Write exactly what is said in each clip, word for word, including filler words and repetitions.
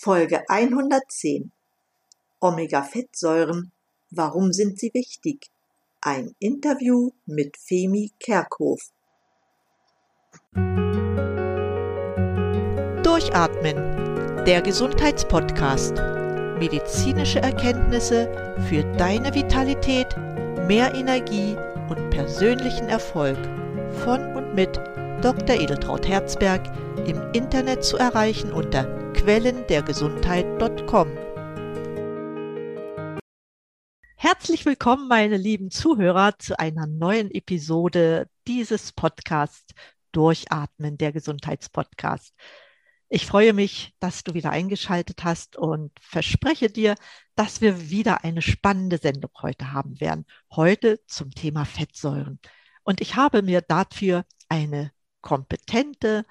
Folge hundertzehn Omega-Fettsäuren, warum sind sie wichtig? Ein Interview mit Femi Kerkhof. Durchatmen, der Gesundheitspodcast. Medizinische Erkenntnisse für deine Vitalität, mehr Energie und persönlichen Erfolg von und mit Doktor Edeltraut Herzberg, im Internet zu erreichen unter quellendergesundheit punkt com. Herzlich willkommen, meine lieben Zuhörer, zu einer neuen Episode dieses Podcasts Durchatmen, der Gesundheitspodcast. Ich freue mich, dass du wieder eingeschaltet hast und verspreche dir, dass wir wieder eine spannende Sendung heute haben werden. Heute zum Thema Fettsäuren. Und ich habe mir dafür eine kompetente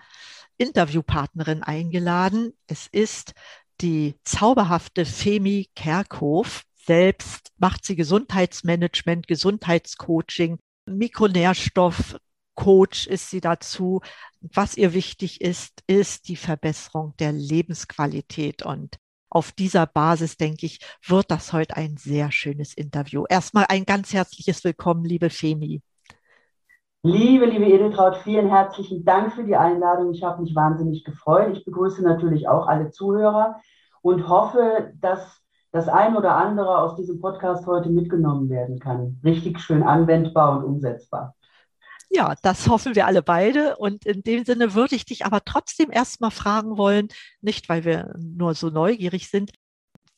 Interviewpartnerin eingeladen. Es ist die zauberhafte Femi Kerkhof. Selbst macht sie Gesundheitsmanagement, Gesundheitscoaching, Mikronährstoffcoach ist sie dazu. Was ihr wichtig ist, ist die Verbesserung der Lebensqualität. Und auf dieser Basis, denke ich, wird das heute ein sehr schönes Interview. Erstmal ein ganz herzliches Willkommen, liebe Femi. Liebe, liebe Edeltraut, vielen herzlichen Dank für die Einladung. Ich habe mich wahnsinnig gefreut. Ich begrüße natürlich auch alle Zuhörer und hoffe, dass das ein oder andere aus diesem Podcast heute mitgenommen werden kann. Richtig schön anwendbar und umsetzbar. Ja, das hoffen wir alle beide. Und in dem Sinne würde ich dich aber trotzdem erstmal fragen wollen, nicht weil wir nur so neugierig sind,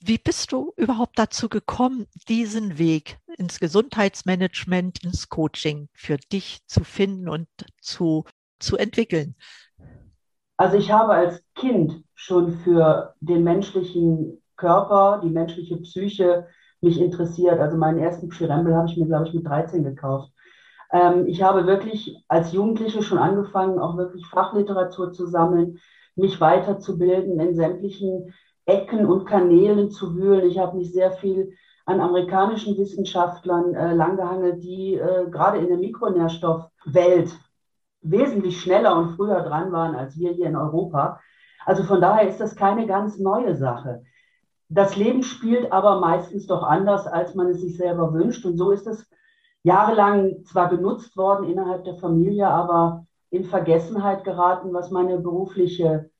wie bist du überhaupt dazu gekommen, diesen Weg ins Gesundheitsmanagement, ins Coaching für dich zu finden und zu, zu entwickeln? Also ich habe als Kind schon für den menschlichen Körper, die menschliche Psyche mich interessiert. Also meinen ersten Pschirembel habe ich mir, glaube ich, mit dreizehn gekauft. Ähm, ich habe wirklich als Jugendliche schon angefangen, auch wirklich Fachliteratur zu sammeln, mich weiterzubilden in sämtlichen Ecken und Kanälen zu wühlen. Ich habe mich sehr viel an amerikanischen Wissenschaftlern äh, langgehangelt, die äh, gerade in der Mikronährstoffwelt wesentlich schneller und früher dran waren als wir hier in Europa. Also von daher ist das keine ganz neue Sache. Das Leben spielt aber meistens doch anders, als man es sich selber wünscht. Und so ist es jahrelang zwar genutzt worden innerhalb der Familie, aber in Vergessenheit geraten, was meine berufliche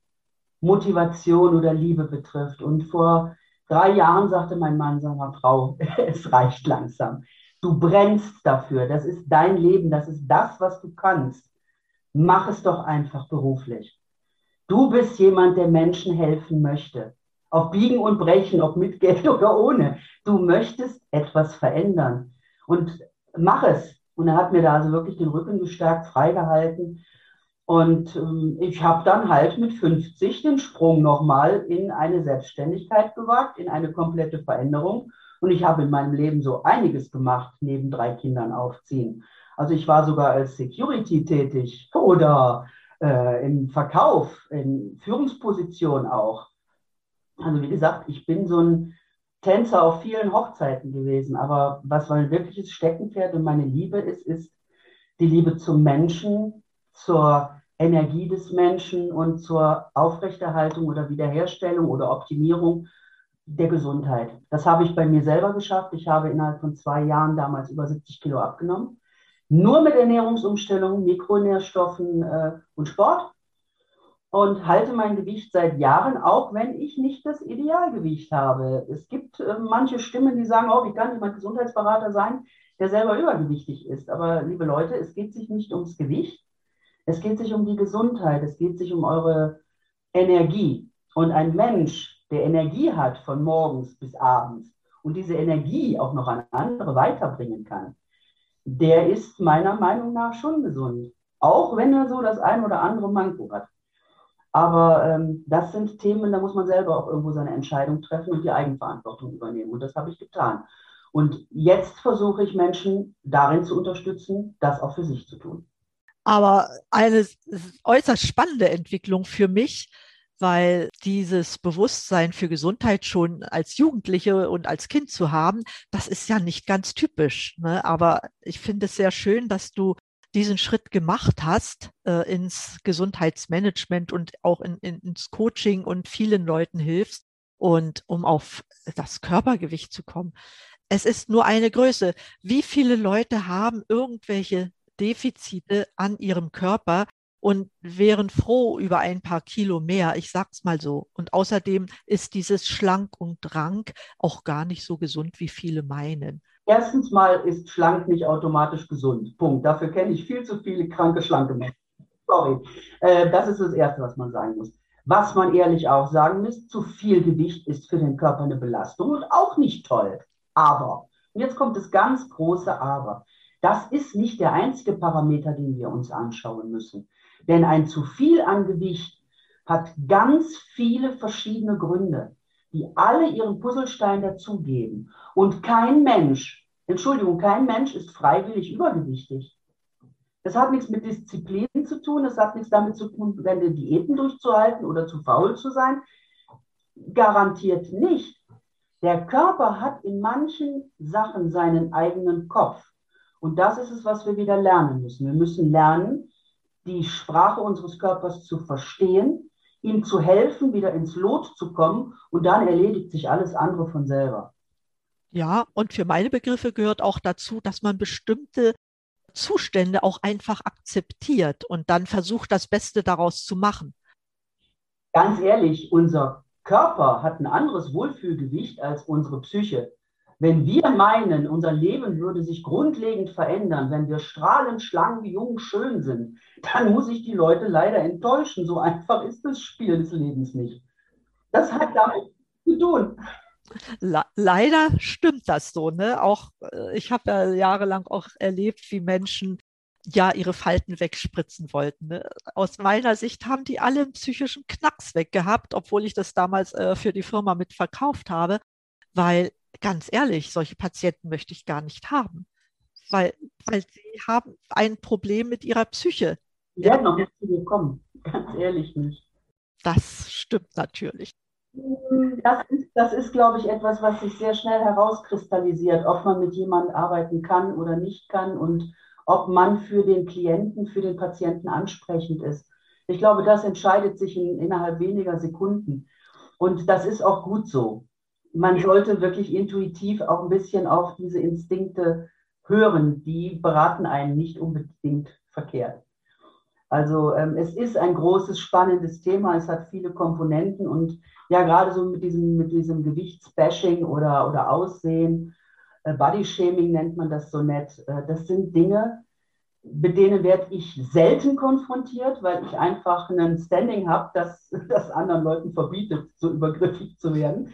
Motivation oder Liebe betrifft. Und vor drei Jahren sagte mein Mann, sag mal, Frau, es reicht langsam. Du brennst dafür. Das ist dein Leben. Das ist das, was du kannst. Mach es doch einfach beruflich. Du bist jemand, der Menschen helfen möchte. Auf Biegen und Brechen, ob mit Geld oder ohne. Du möchtest etwas verändern. Und mach es. Und er hat mir da also wirklich den Rücken gestärkt, freigehalten. Und ähm, ich habe dann halt mit fünfzig den Sprung nochmal in eine Selbstständigkeit gewagt, in eine komplette Veränderung. Und ich habe in meinem Leben so einiges gemacht, neben drei Kindern aufziehen. Also ich war sogar als Security tätig oder äh, im Verkauf, in Führungsposition auch. Also wie gesagt, ich bin so ein Tänzer auf vielen Hochzeiten gewesen. Aber was mein wirkliches Steckenpferd und meine Liebe ist, ist die Liebe zum Menschen, zur Energie des Menschen und zur Aufrechterhaltung oder Wiederherstellung oder Optimierung der Gesundheit. Das habe ich bei mir selber geschafft. Ich habe innerhalb von zwei Jahren damals über siebzig Kilo abgenommen. Nur mit Ernährungsumstellung, Mikronährstoffen äh, und Sport. Und halte mein Gewicht seit Jahren, auch wenn ich nicht das Idealgewicht habe. Es gibt äh, manche Stimmen, die sagen, oh, wie kann jemand Gesundheitsberater sein, der selber übergewichtig ist. Aber liebe Leute, es geht sich nicht ums Gewicht. Es geht sich um die Gesundheit, es geht sich um eure Energie. Und ein Mensch, der Energie hat von morgens bis abends und diese Energie auch noch an andere weiterbringen kann, der ist meiner Meinung nach schon gesund. Auch wenn er so das ein oder andere Manko hat. Aber ähm, das sind Themen, da muss man selber auch irgendwo seine Entscheidung treffen und die Eigenverantwortung übernehmen. Und das habe ich getan. Und jetzt versuche ich Menschen darin zu unterstützen, das auch für sich zu tun. Aber eine äußerst spannende Entwicklung für mich, weil dieses Bewusstsein für Gesundheit schon als Jugendliche und als Kind zu haben, das ist ja nicht ganz typisch, ne? Aber ich finde es sehr schön, dass du diesen Schritt gemacht hast, äh, ins Gesundheitsmanagement und auch in, in, ins Coaching und vielen Leuten hilfst und um auf das Körpergewicht zu kommen. Es ist nur eine Größe. Wie viele Leute haben irgendwelche Defizite an ihrem Körper und wären froh über ein paar Kilo mehr, ich sag's mal so. Und außerdem ist dieses Schlank und Rank auch gar nicht so gesund, wie viele meinen. Erstens mal ist schlank nicht automatisch gesund. Punkt. Dafür kenne ich viel zu viele kranke, schlanke Menschen. Sorry. Äh, das ist das Erste, was man sagen muss. Was man ehrlich auch sagen muss, zu viel Gewicht ist für den Körper eine Belastung und auch nicht toll. Aber, und jetzt kommt das ganz große Aber, das ist nicht der einzige Parameter, den wir uns anschauen müssen. Denn ein zu viel an Gewicht hat ganz viele verschiedene Gründe, die alle ihren Puzzlestein dazugeben. Und kein Mensch, Entschuldigung, kein Mensch ist freiwillig übergewichtig. Das hat nichts mit Disziplin zu tun, das hat nichts damit zu tun, seine Diäten durchzuhalten oder zu faul zu sein. Garantiert nicht. Der Körper hat in manchen Sachen seinen eigenen Kopf. Und das ist es, was wir wieder lernen müssen. Wir müssen lernen, die Sprache unseres Körpers zu verstehen, ihm zu helfen, wieder ins Lot zu kommen, und dann erledigt sich alles andere von selber. Ja, und für meine Begriffe gehört auch dazu, dass man bestimmte Zustände auch einfach akzeptiert und dann versucht, das Beste daraus zu machen. Ganz ehrlich, unser Körper hat ein anderes Wohlfühlgewicht als unsere Psyche. Wenn wir meinen, unser Leben würde sich grundlegend verändern, wenn wir strahlend, schlank, jung, schön sind, dann muss ich die Leute leider enttäuschen. So einfach ist das Spiel des Lebens nicht. Das hat damit zu tun. Le- leider stimmt das so, ne? Auch ich habe ja jahrelang auch erlebt, wie Menschen ja ihre Falten wegspritzen wollten, ne? Aus meiner Sicht haben die alle einen psychischen Knacks weggehabt, obwohl ich das damals äh, für die Firma mitverkauft habe, weil ganz ehrlich, solche Patienten möchte ich gar nicht haben, weil, weil sie haben ein Problem mit ihrer Psyche. Die werden noch nicht zu mir kommen, ganz ehrlich nicht. Das stimmt natürlich. Das ist, das ist, glaube ich, etwas, was sich sehr schnell herauskristallisiert, ob man mit jemandem arbeiten kann oder nicht kann und ob man für den Klienten, für den Patienten ansprechend ist. Ich glaube, das entscheidet sich in, innerhalb weniger Sekunden. Und das ist auch gut so. Man sollte wirklich intuitiv auch ein bisschen auf diese Instinkte hören. Die beraten einen nicht unbedingt verkehrt. Also ähm, es ist ein großes, spannendes Thema. Es hat viele Komponenten. Und ja, gerade so mit diesem, mit diesem Gewichtsbashing oder, oder Aussehen, äh, Bodyshaming nennt man das so nett, äh, das sind Dinge, mit denen werde ich selten konfrontiert, weil ich einfach ein Standing habe, das, das anderen Leuten verbietet, so übergriffig zu werden.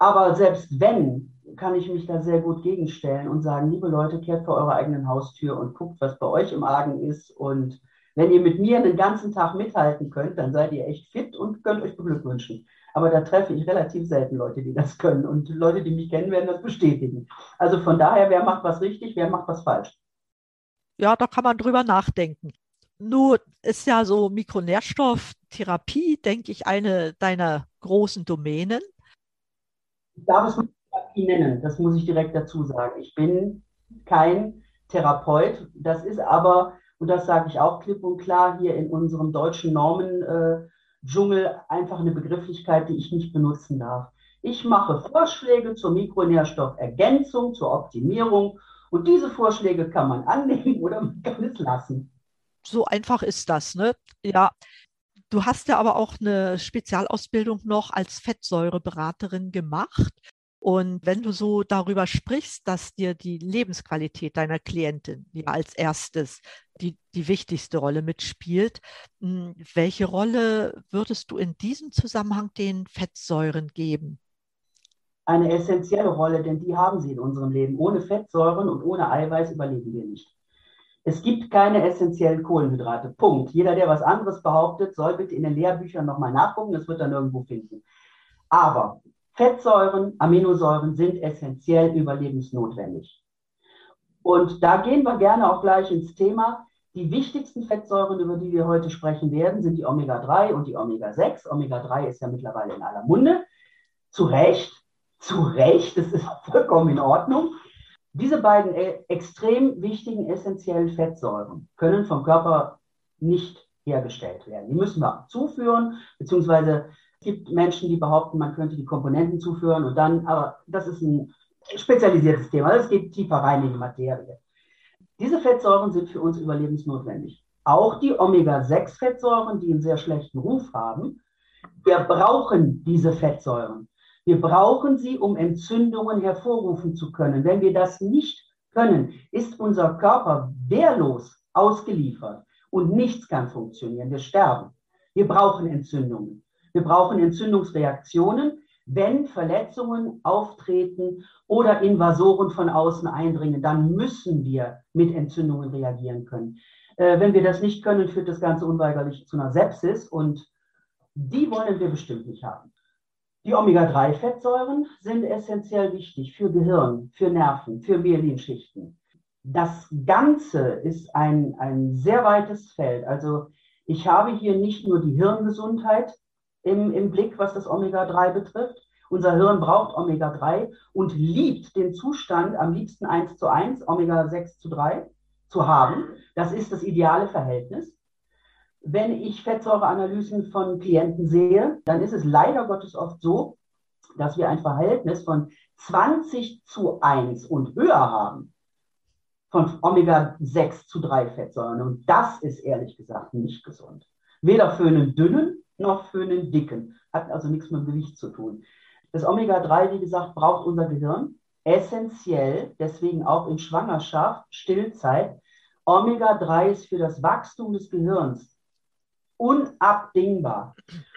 Aber selbst wenn, kann ich mich da sehr gut gegenstellen und sagen, liebe Leute, kehrt vor eurer eigenen Haustür und guckt, was bei euch im Argen ist. Und wenn ihr mit mir den ganzen Tag mithalten könnt, dann seid ihr echt fit und könnt euch beglückwünschen. Aber da treffe ich relativ selten Leute, die das können. Und Leute, die mich kennen, werden das bestätigen. Also von daher, wer macht was richtig, wer macht was falsch? Ja, da kann man drüber nachdenken. Nur ist ja so Mikronährstofftherapie, denke ich, eine deiner großen Domänen. Ich darf es nicht Therapie nennen, das muss ich direkt dazu sagen. Ich bin kein Therapeut, das ist aber, und das sage ich auch klipp und klar, hier in unserem deutschen Normen-Dschungel einfach eine Begrifflichkeit, die ich nicht benutzen darf. Ich mache Vorschläge zur Mikronährstoffergänzung, zur Optimierung, und diese Vorschläge kann man annehmen oder man kann es lassen. So einfach ist das, ne? Ja. Du hast ja aber auch eine Spezialausbildung noch als Fettsäureberaterin gemacht. Und wenn du so darüber sprichst, dass dir die Lebensqualität deiner Klientin ja als erstes die, die wichtigste Rolle mitspielt, welche Rolle würdest du in diesem Zusammenhang den Fettsäuren geben? Eine essentielle Rolle, denn die haben sie in unserem Leben. Ohne Fettsäuren und ohne Eiweiß überleben wir nicht. Es gibt keine essentiellen Kohlenhydrate. Punkt. Jeder, der was anderes behauptet, soll bitte in den Lehrbüchern nochmal nachgucken. Das wird er nirgendwo finden. Aber Fettsäuren, Aminosäuren sind essentiell überlebensnotwendig. Und da gehen wir gerne auch gleich ins Thema. Die wichtigsten Fettsäuren, über die wir heute sprechen werden, sind die Omega drei und die Omega sechs. Omega drei ist ja mittlerweile in aller Munde. Zu Recht, zu Recht, das ist vollkommen in Ordnung. Diese beiden extrem wichtigen essentiellen Fettsäuren können vom Körper nicht hergestellt werden. Die müssen wir zuführen, beziehungsweise es gibt Menschen, die behaupten, man könnte die Komponenten zuführen und dann, aber das ist ein spezialisiertes Thema, es geht tiefer rein in die Materie. Diese Fettsäuren sind für uns überlebensnotwendig. Auch die Omega sechs Fettsäuren, die einen sehr schlechten Ruf haben, wir brauchen diese Fettsäuren. Wir brauchen sie, um Entzündungen hervorrufen zu können. Wenn wir das nicht können, ist unser Körper wehrlos ausgeliefert und nichts kann funktionieren. Wir sterben. Wir brauchen Entzündungen. Wir brauchen Entzündungsreaktionen, wenn Verletzungen auftreten oder Invasoren von außen eindringen. Dann müssen wir mit Entzündungen reagieren können. Äh, wenn wir das nicht können, führt das Ganze unweigerlich zu einer Sepsis und die wollen wir bestimmt nicht haben. Die Omega drei Fettsäuren sind essentiell wichtig für Gehirn, für Nerven, für Myelinschichten. Das Ganze ist ein, ein sehr weites Feld. Also ich habe hier nicht nur die Hirngesundheit im, im Blick, was das Omega drei betrifft. Unser Hirn braucht Omega drei und liebt den Zustand, am liebsten eins zu eins, Omega sechs zu drei zu haben. Das ist das ideale Verhältnis. Wenn ich Fettsäureanalysen von Klienten sehe, dann ist es leider Gottes oft so, dass wir ein Verhältnis von zwanzig zu eins und höher haben von Omega sechs zu drei Fettsäuren. Und das ist ehrlich gesagt nicht gesund. Weder für einen dünnen noch für einen dicken. Hat also nichts mit Gewicht zu tun. Das Omega drei, wie gesagt, braucht unser Gehirn essentiell, deswegen auch in Schwangerschaft, Stillzeit. Omega drei ist für das Wachstum des Gehirns unabdingbar.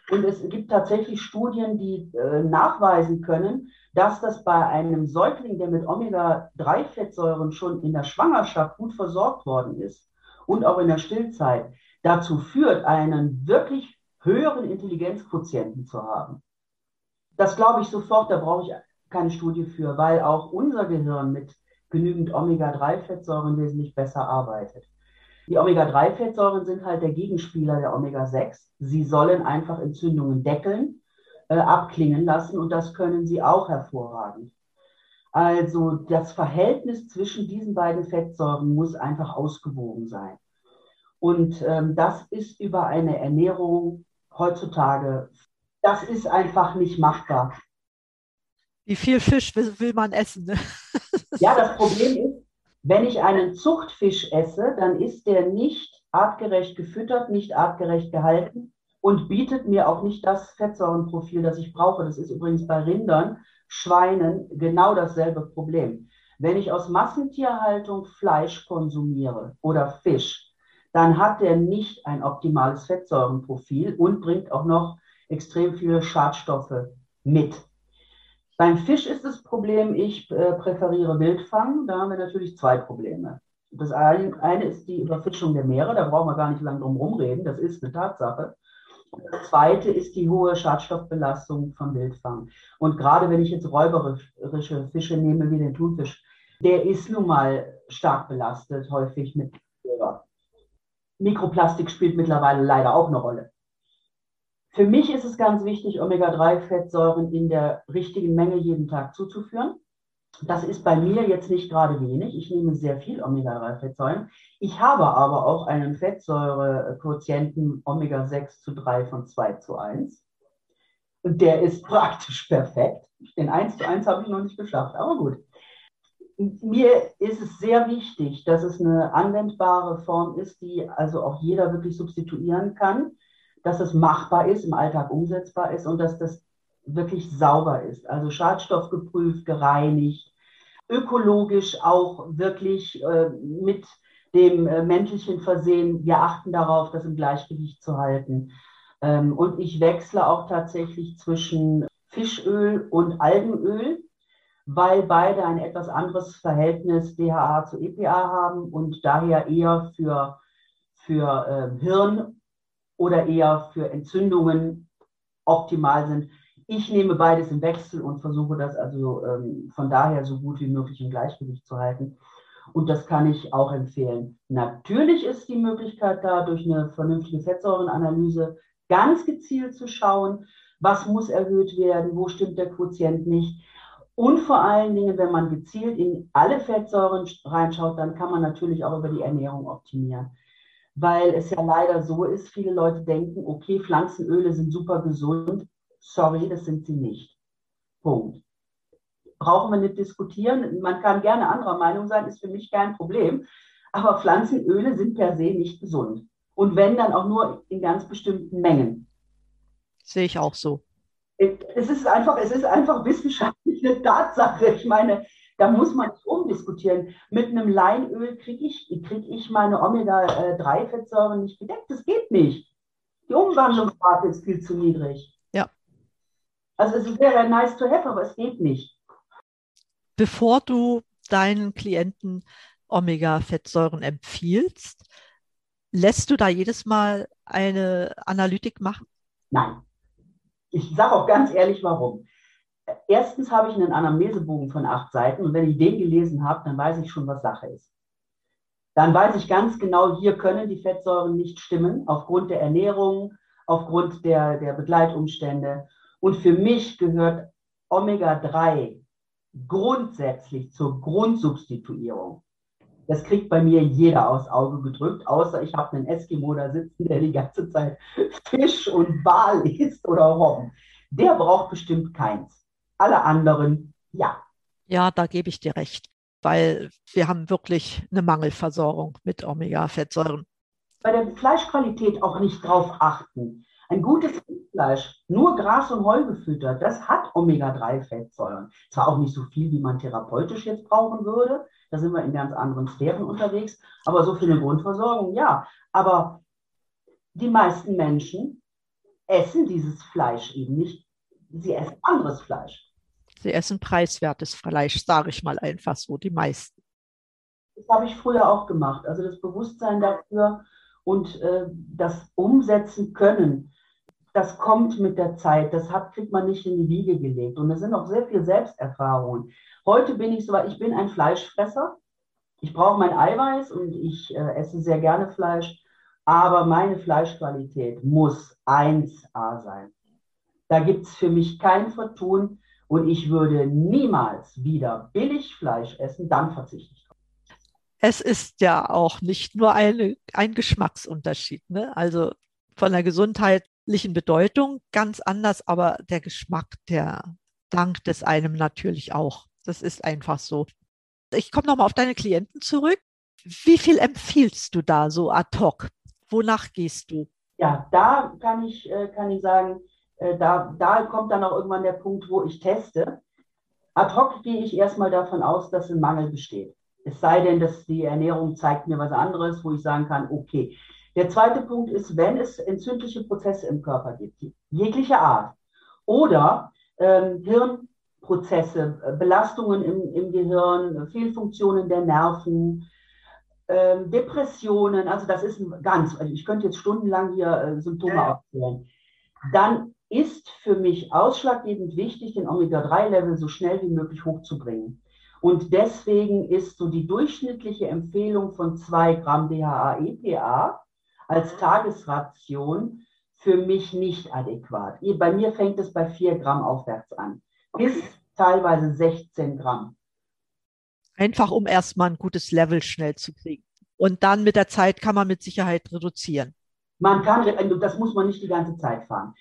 Und es gibt tatsächlich Studien, die äh, nachweisen können, dass das bei einem Säugling, der mit Omega drei Fettsäuren schon in der Schwangerschaft gut versorgt worden ist und auch in der Stillzeit, dazu führt, einen wirklich höheren Intelligenzquotienten zu haben. Das glaube ich sofort, da brauche ich keine Studie für, weil auch unser Gehirn mit genügend Omega drei Fettsäuren wesentlich besser arbeitet. Die Omega drei Fettsäuren sind halt der Gegenspieler der Omega sechs. Sie sollen einfach Entzündungen deckeln, äh, abklingen lassen und das können sie auch hervorragend. Also das Verhältnis zwischen diesen beiden Fettsäuren muss einfach ausgewogen sein. Und ähm, das ist über eine Ernährung heutzutage, das ist einfach nicht machbar. Wie viel Fisch will, will man essen? Ne? Ja, das Problem ist, wenn ich einen Zuchtfisch esse, dann ist der nicht artgerecht gefüttert, nicht artgerecht gehalten und bietet mir auch nicht das Fettsäurenprofil, das ich brauche. Das ist übrigens bei Rindern, Schweinen genau dasselbe Problem. Wenn ich aus Massentierhaltung Fleisch konsumiere oder Fisch, dann hat der nicht ein optimales Fettsäurenprofil und bringt auch noch extrem viele Schadstoffe mit. Beim Fisch ist das Problem, ich äh, präferiere Wildfang, da haben wir natürlich zwei Probleme. Das eine, eine ist die Überfischung der Meere, da brauchen wir gar nicht lange drum rumreden, das ist eine Tatsache. Das zweite ist die hohe Schadstoffbelastung von Wildfang. Und gerade wenn ich jetzt räuberische Fische nehme, wie den Thunfisch, der ist nun mal stark belastet, häufig mit Silber. Mikroplastik spielt mittlerweile leider auch eine Rolle. Für mich ist es ganz wichtig, Omega drei Fettsäuren in der richtigen Menge jeden Tag zuzuführen. Das ist bei mir jetzt nicht gerade wenig. Ich nehme sehr viel Omega drei Fettsäuren. Ich habe aber auch einen Fettsäurequotienten Omega sechs zu drei von zwei zu eins. Und der ist praktisch perfekt. Den eins zu eins habe ich noch nicht geschafft, aber gut. Mir ist es sehr wichtig, dass es eine anwendbare Form ist, die also auch jeder wirklich substituieren kann, dass es machbar ist, im Alltag umsetzbar ist und dass das wirklich sauber ist. Also schadstoffgeprüft, gereinigt, ökologisch auch wirklich äh, mit dem äh, menschlichen Versehen. Wir achten darauf, das im Gleichgewicht zu halten. Ähm, und ich wechsle auch tatsächlich zwischen Fischöl und Algenöl, weil beide ein etwas anderes Verhältnis D H A zu E P A haben und daher eher für, für äh, Hirn oder eher für Entzündungen optimal sind. Ich nehme beides im Wechsel und versuche das also ähm, von daher so gut wie möglich im Gleichgewicht zu halten. Und das kann ich auch empfehlen. Natürlich ist die Möglichkeit da, durch eine vernünftige Fettsäurenanalyse ganz gezielt zu schauen, was muss erhöht werden, wo stimmt der Quotient nicht. Und vor allen Dingen, wenn man gezielt in alle Fettsäuren reinschaut, dann kann man natürlich auch über die Ernährung optimieren. Weil es ja leider so ist, viele Leute denken, okay, Pflanzenöle sind super gesund. Sorry, das sind sie nicht. Punkt. Brauchen wir nicht diskutieren. Man kann gerne anderer Meinung sein, ist für mich kein Problem. Aber Pflanzenöle sind per se nicht gesund. Und wenn, dann auch nur in ganz bestimmten Mengen. Sehe ich auch so. Es ist einfach, es ist einfach wissenschaftlich eine Tatsache. Ich meine, da muss man nicht umdiskutieren. Mit einem Leinöl kriege ich, krieg ich meine Omega drei Fettsäuren nicht gedeckt. Das geht nicht. Die Umwandlungsrate ist viel zu niedrig. Ja. Also es wäre nice to have, aber es geht nicht. Bevor du deinen Klienten Omega-Fettsäuren empfiehlst, lässt du da jedes Mal eine Analytik machen? Nein. Ich sage auch ganz ehrlich, warum. Erstens habe ich einen Anamnesebogen von acht Seiten und wenn ich den gelesen habe, dann weiß ich schon, was Sache ist. Dann weiß ich ganz genau, hier können die Fettsäuren nicht stimmen, aufgrund der Ernährung, aufgrund der, der Begleitumstände. Und für mich gehört Omega drei grundsätzlich zur Grundsubstituierung. Das kriegt bei mir jeder aufs Auge gedrückt, außer ich habe einen Eskimo da sitzen, der die ganze Zeit Fisch und Wal isst oder Robben. Der braucht bestimmt keins. Alle anderen, ja. Ja, da gebe ich dir recht, weil wir haben wirklich eine Mangelversorgung mit Omega-Fettsäuren. Bei der Fleischqualität auch nicht drauf achten. Ein gutes Fleisch, nur Gras und Heu gefüttert, das hat Omega drei Fettsäuren. Zwar auch nicht so viel, wie man therapeutisch jetzt brauchen würde, da sind wir in ganz anderen Sphären unterwegs, aber so für eine Grundversorgung, ja. Aber die meisten Menschen essen dieses Fleisch eben nicht. Sie essen anderes Fleisch. Sie essen preiswertes Fleisch, sage ich mal einfach so, die meisten. Das habe ich früher auch gemacht. Also das Bewusstsein dafür und äh, das Umsetzen können, das kommt mit der Zeit. Das hat, kriegt man nicht in die Wiege gelegt. Und es sind auch sehr viele Selbsterfahrungen. Heute bin ich so, ich bin ein Fleischfresser. Ich brauche mein Eiweiß und ich äh, esse sehr gerne Fleisch. Aber meine Fleischqualität muss eins A sein. Da gibt es für mich kein Vertun und ich würde niemals wieder billig Fleisch essen, dann verzichte ich. Es ist ja auch nicht nur eine, ein Geschmacksunterschied, ne? Also von der gesundheitlichen Bedeutung ganz anders, aber der Geschmack, der dankt es einem natürlich auch. Das ist einfach so. Ich komme nochmal auf deine Klienten zurück. Wie viel empfiehlst du da so ad hoc? Wonach gehst du? Ja, da kann ich, kann ich sagen, da, da kommt dann auch irgendwann der Punkt, wo ich teste. Ad hoc gehe ich erstmal davon aus, dass ein Mangel besteht. Es sei denn, dass die Ernährung zeigt mir was anderes, wo ich sagen kann, okay. Der zweite Punkt ist, wenn es entzündliche Prozesse im Körper gibt, jeglicher Art, oder ähm, Hirnprozesse, Belastungen im, im Gehirn, Fehlfunktionen der Nerven, Depressionen, also das ist ein ganz, also ich könnte jetzt stundenlang hier Symptome aufzählen, dann ist für mich ausschlaggebend wichtig, den Omega drei Level so schnell wie möglich hochzubringen. Und deswegen ist so die durchschnittliche Empfehlung von zwei Gramm D H A E P A als Tagesration für mich nicht adäquat. Bei mir fängt es bei vier Gramm aufwärts an, bis teilweise sechzehn Gramm. Einfach, um erstmal ein gutes Level schnell zu kriegen. Und dann mit der Zeit kann man mit Sicherheit reduzieren. Man kann, das muss man nicht die ganze Zeit fahren.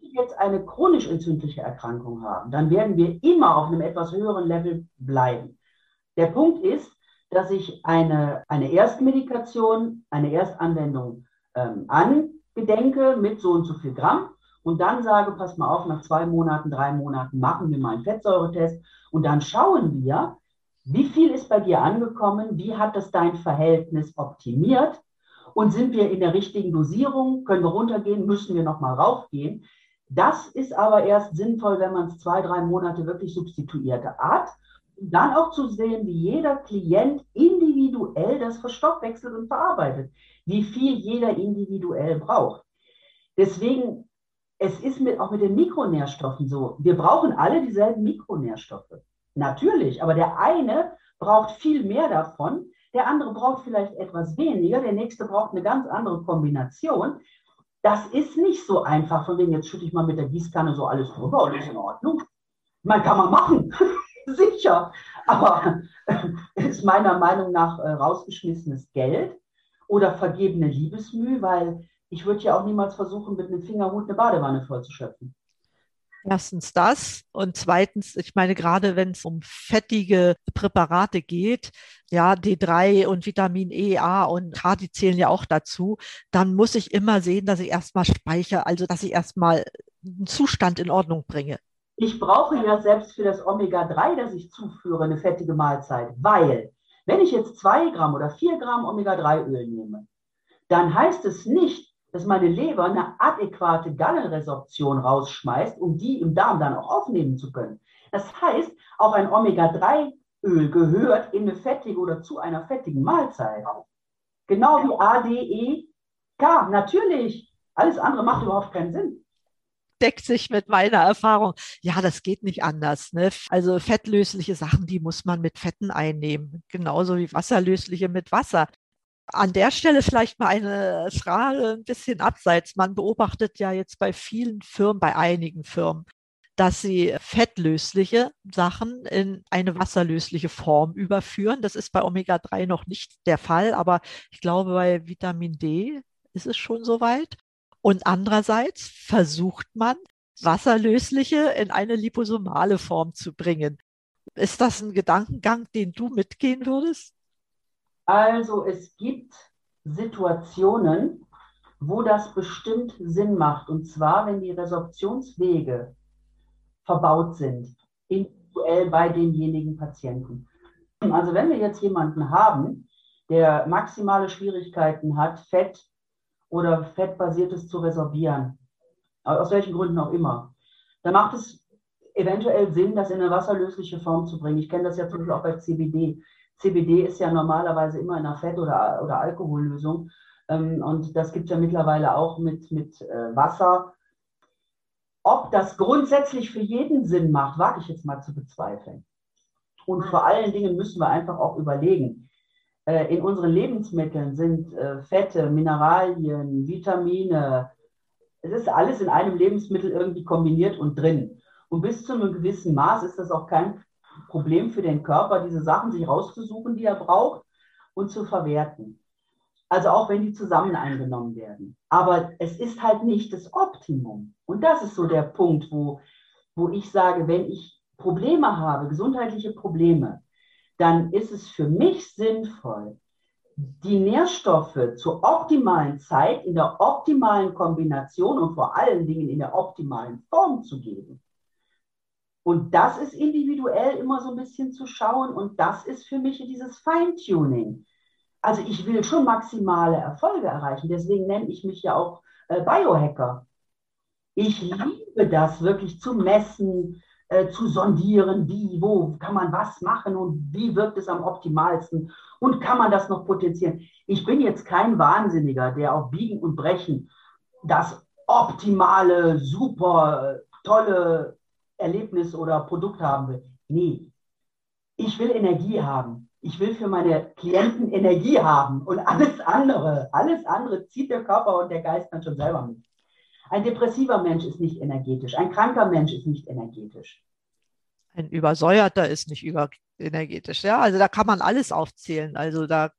Wenn wir jetzt eine chronisch entzündliche Erkrankung haben, dann werden wir immer auf einem etwas höheren Level bleiben. Der Punkt ist, dass ich eine, eine Erstmedikation, eine Erstanwendung ähm, angedenke mit so und so viel Gramm. Und dann sage, pass mal auf, nach zwei Monaten, drei Monaten machen wir mal einen Fettsäuretest. Und dann schauen wir, wie viel ist bei dir angekommen? Wie hat das dein Verhältnis optimiert? Und sind wir in der richtigen Dosierung? Können wir runtergehen? Müssen wir nochmal raufgehen? Das ist aber erst sinnvoll, wenn man es zwei, drei Monate wirklich substituierte Art. Und dann auch zu sehen, wie jeder Klient individuell das verstoffwechselt und verarbeitet. Wie viel jeder individuell braucht. Deswegen, es ist mit, auch mit den Mikronährstoffen so. Wir brauchen alle dieselben Mikronährstoffe. Natürlich, aber der eine braucht viel mehr davon, der andere braucht vielleicht etwas weniger, der nächste braucht eine ganz andere Kombination. Das ist nicht so einfach, von wegen, jetzt schütte ich mal mit der Gießkanne so alles drüber und ist in Ordnung. Man kann man machen. sicher. Aber äh, ist meiner Meinung nach äh, rausgeschmissenes Geld oder vergebene Liebesmüh, weil ich würde ja auch niemals versuchen, mit einem Fingerhut eine Badewanne vollzuschöpfen. Erstens das und zweitens, ich meine, gerade wenn es um fettige Präparate geht, ja, D drei und Vitamin E, A und K, die zählen ja auch dazu, dann muss ich immer sehen, dass ich erstmal speichere, also dass ich erstmal einen Zustand in Ordnung bringe. Ich brauche ja selbst für das Omega drei, das ich zuführe, eine fettige Mahlzeit, weil wenn ich jetzt zwei Gramm oder vier Gramm Omega drei Öl nehme, dann heißt es nicht, dass meine Leber eine adäquate Gallenresorption rausschmeißt, um die im Darm dann auch aufnehmen zu können. Das heißt, auch ein Omega drei Öl gehört in eine fettige oder zu einer fettigen Mahlzeit. Genau wie A, D, E, K. Natürlich, alles andere macht überhaupt keinen Sinn. Deckt sich mit meiner Erfahrung. Ja, das geht nicht anders. Ne? Also fettlösliche Sachen, die muss man mit Fetten einnehmen. Genauso wie wasserlösliche mit Wasser. An der Stelle vielleicht mal eine Frage ein bisschen abseits. Man beobachtet ja jetzt bei vielen Firmen, bei einigen Firmen, dass sie fettlösliche Sachen in eine wasserlösliche Form überführen. Das ist bei Omega drei noch nicht der Fall, aber ich glaube, bei Vitamin D ist es schon soweit. Und andererseits versucht man, wasserlösliche in eine liposomale Form zu bringen. Ist das ein Gedankengang, den du mitgehen würdest? Also es gibt Situationen, wo das bestimmt Sinn macht. Und zwar, wenn die Resorptionswege verbaut sind, individuell bei demjenigen Patienten. Also wenn wir jetzt jemanden haben, der maximale Schwierigkeiten hat, Fett oder Fettbasiertes zu resorbieren, aus welchen Gründen auch immer, dann macht es eventuell Sinn, das in eine wasserlösliche Form zu bringen. Ich kenne das ja zum Beispiel auch bei C B D. C B D ist ja normalerweise immer in einer Fett- oder, oder Alkohollösung ähm, und das gibt es ja mittlerweile auch mit, mit äh, Wasser. Ob das grundsätzlich für jeden Sinn macht, wage ich jetzt mal zu bezweifeln. Und vor allen Dingen müssen wir einfach auch überlegen, äh, in unseren Lebensmitteln sind äh, Fette, Mineralien, Vitamine, es ist alles in einem Lebensmittel irgendwie kombiniert und drin. Und bis zu einem gewissen Maß ist das auch kein Problem für den Körper, diese Sachen sich rauszusuchen, die er braucht und zu verwerten. Also auch wenn die zusammen eingenommen werden. Aber es ist halt nicht das Optimum. Und das ist so der Punkt, wo, wo ich sage, wenn ich Probleme habe, gesundheitliche Probleme, dann ist es für mich sinnvoll, die Nährstoffe zur optimalen Zeit, in der optimalen Kombination und vor allen Dingen in der optimalen Form zu geben. Und das ist individuell immer so ein bisschen zu schauen und das ist für mich dieses Feintuning. Also ich will schon maximale Erfolge erreichen, deswegen nenne ich mich ja auch Biohacker. Ich liebe das wirklich zu messen, äh, zu sondieren, wie, wo kann man was machen und wie wirkt es am optimalsten und kann man das noch potenzieren. Ich bin jetzt kein Wahnsinniger, der auf Biegen und Brechen das optimale, super tolle Erlebnis oder Produkt haben will. Nee, ich will Energie haben. Ich will für meine Klienten Energie haben und alles andere, alles andere zieht der Körper und der Geist dann schon selber mit. Ein depressiver Mensch ist nicht energetisch, ein kranker Mensch ist nicht energetisch. Ein übersäuerter ist nicht überenergetisch. Ja, also da kann man alles aufzählen. Also da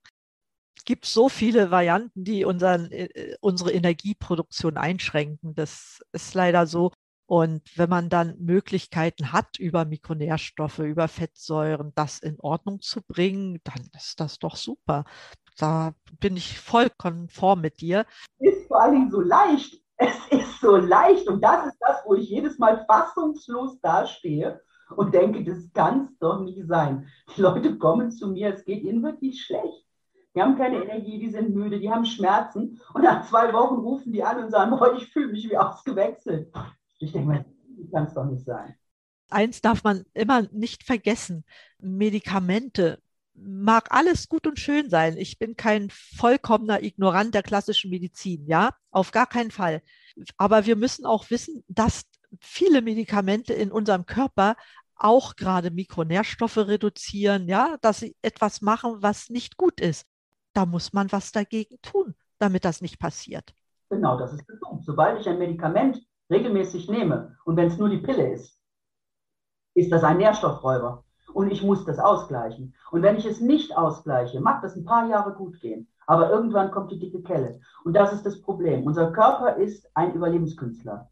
gibt es so viele Varianten, die unseren, unsere Energieproduktion einschränken. Das ist leider so. Und wenn man dann Möglichkeiten hat, über Mikronährstoffe, über Fettsäuren, das in Ordnung zu bringen, dann ist das doch super. Da bin ich voll konform mit dir. Ist vor allen Dingen so leicht. Es ist so leicht. Und das ist das, wo ich jedes Mal fassungslos dastehe und denke, das kann es doch nie sein. Die Leute kommen zu mir, es geht ihnen wirklich schlecht. Die haben keine Energie, die sind müde, die haben Schmerzen. Und nach zwei Wochen rufen die an und sagen, oh, ich fühle mich wie ausgewechselt. Ich denke mal, das kann es doch nicht sein. Eins darf man immer nicht vergessen, Medikamente mag alles gut und schön sein. Ich bin kein vollkommener Ignorant der klassischen Medizin, ja, auf gar keinen Fall. Aber wir müssen auch wissen, dass viele Medikamente in unserem Körper auch gerade Mikronährstoffe reduzieren, ja, dass sie etwas machen, was nicht gut ist. Da muss man was dagegen tun, damit das nicht passiert. Genau, das ist der Punkt. Sobald ich ein Medikament regelmäßig nehme und wenn es nur die Pille ist, ist das ein Nährstoffräuber. und ich muss das ausgleichen. Und wenn ich es nicht ausgleiche, mag das ein paar Jahre gut gehen, aber irgendwann kommt die dicke Kelle. Und das ist das Problem. Unser Körper ist ein Überlebenskünstler.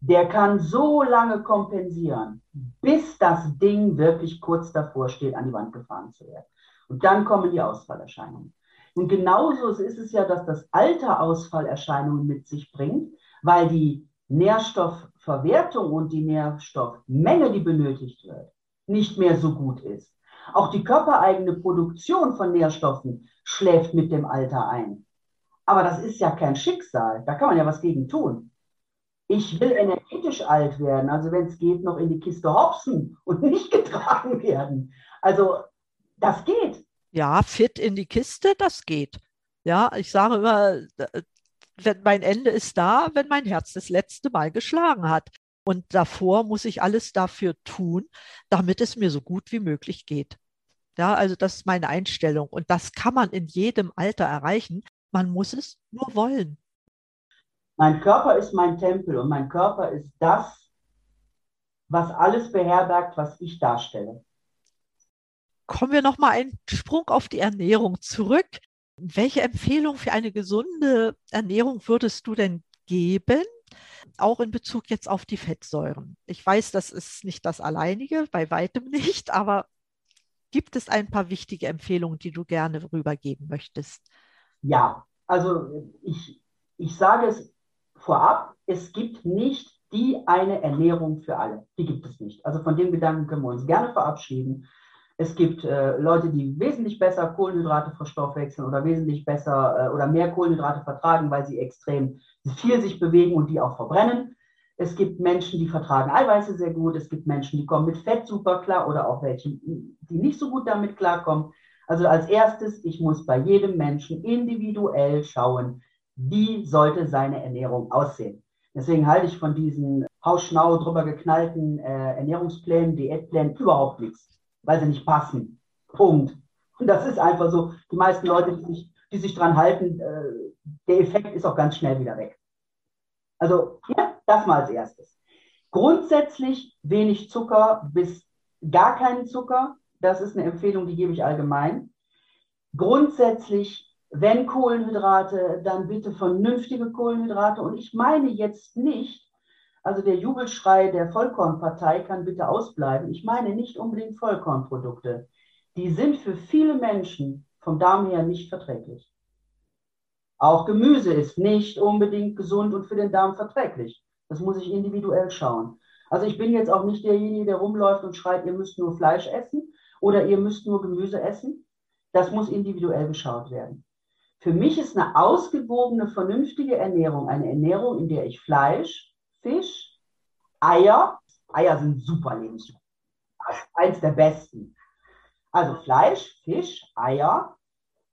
Der kann so lange kompensieren, bis das Ding wirklich kurz davor steht, an die Wand gefahren zu werden. Und dann kommen die Ausfallerscheinungen. Und genauso ist es ja, dass das Alter Ausfallerscheinungen mit sich bringt, weil die Nährstoffverwertung und die Nährstoffmenge, die benötigt wird, nicht mehr so gut ist. Auch die körpereigene Produktion von Nährstoffen schläft mit dem Alter ein. Aber das ist ja kein Schicksal, da kann man ja was gegen tun. Ich will energetisch alt werden, also wenn es geht, noch in die Kiste hopsen und nicht getragen werden. Also das geht. Ja, fit in die Kiste, das geht. Ja, ich sage immer, wenn mein Ende ist da, wenn mein Herz das letzte Mal geschlagen hat. Und davor muss ich alles dafür tun, damit es mir so gut wie möglich geht. Ja, also das ist meine Einstellung. Und das kann man in jedem Alter erreichen. Man muss es nur wollen. Mein Körper ist mein Tempel und mein Körper ist das, was alles beherbergt, was ich darstelle. Kommen wir nochmal einen Sprung auf die Ernährung zurück. Welche Empfehlung für eine gesunde Ernährung würdest du denn geben, auch in Bezug jetzt auf die Fettsäuren? Ich weiß, das ist nicht das Alleinige, bei weitem nicht, aber gibt es ein paar wichtige Empfehlungen, die du gerne rübergeben möchtest? Ja, also ich, ich sage es vorab, es gibt nicht die eine Ernährung für alle. Die gibt es nicht. Also von dem Gedanken können wir uns gerne verabschieden. Es gibt äh, Leute, die wesentlich besser Kohlenhydrate verstoffwechseln oder wesentlich besser äh, oder mehr Kohlenhydrate vertragen, weil sie extrem viel sich bewegen und die auch verbrennen. Es gibt Menschen, die vertragen Eiweiße sehr gut. Es gibt Menschen, die kommen mit Fett super klar oder auch welche, die nicht so gut damit klarkommen. Also als erstes, ich muss bei jedem Menschen individuell schauen, wie sollte seine Ernährung aussehen? Deswegen halte ich von diesen hausschnau drüber geknallten äh, Ernährungsplänen, Diätplänen überhaupt nichts, weil sie nicht passen. Punkt. Und das ist einfach so. Die meisten Leute, die sich, die sich dran halten, äh, der Effekt ist auch ganz schnell wieder weg. Also ja, das mal als erstes. Grundsätzlich wenig Zucker bis gar keinen Zucker. Das ist eine Empfehlung, die gebe ich allgemein. Grundsätzlich, wenn Kohlenhydrate, dann bitte vernünftige Kohlenhydrate. Und ich meine jetzt nicht, also der Jubelschrei der Vollkornpartei kann bitte ausbleiben. Ich meine nicht unbedingt Vollkornprodukte. Die sind für viele Menschen vom Darm her nicht verträglich. Auch Gemüse ist nicht unbedingt gesund und für den Darm verträglich. Das muss ich individuell schauen. Also ich bin jetzt auch nicht derjenige, der rumläuft und schreit, ihr müsst nur Fleisch essen oder ihr müsst nur Gemüse essen. Das muss individuell geschaut werden. Für mich ist eine ausgewogene, vernünftige Ernährung eine Ernährung, in der ich Fleisch, Fisch, Eier, Eier sind super Lebensmittel, eins der besten. Also Fleisch, Fisch, Eier,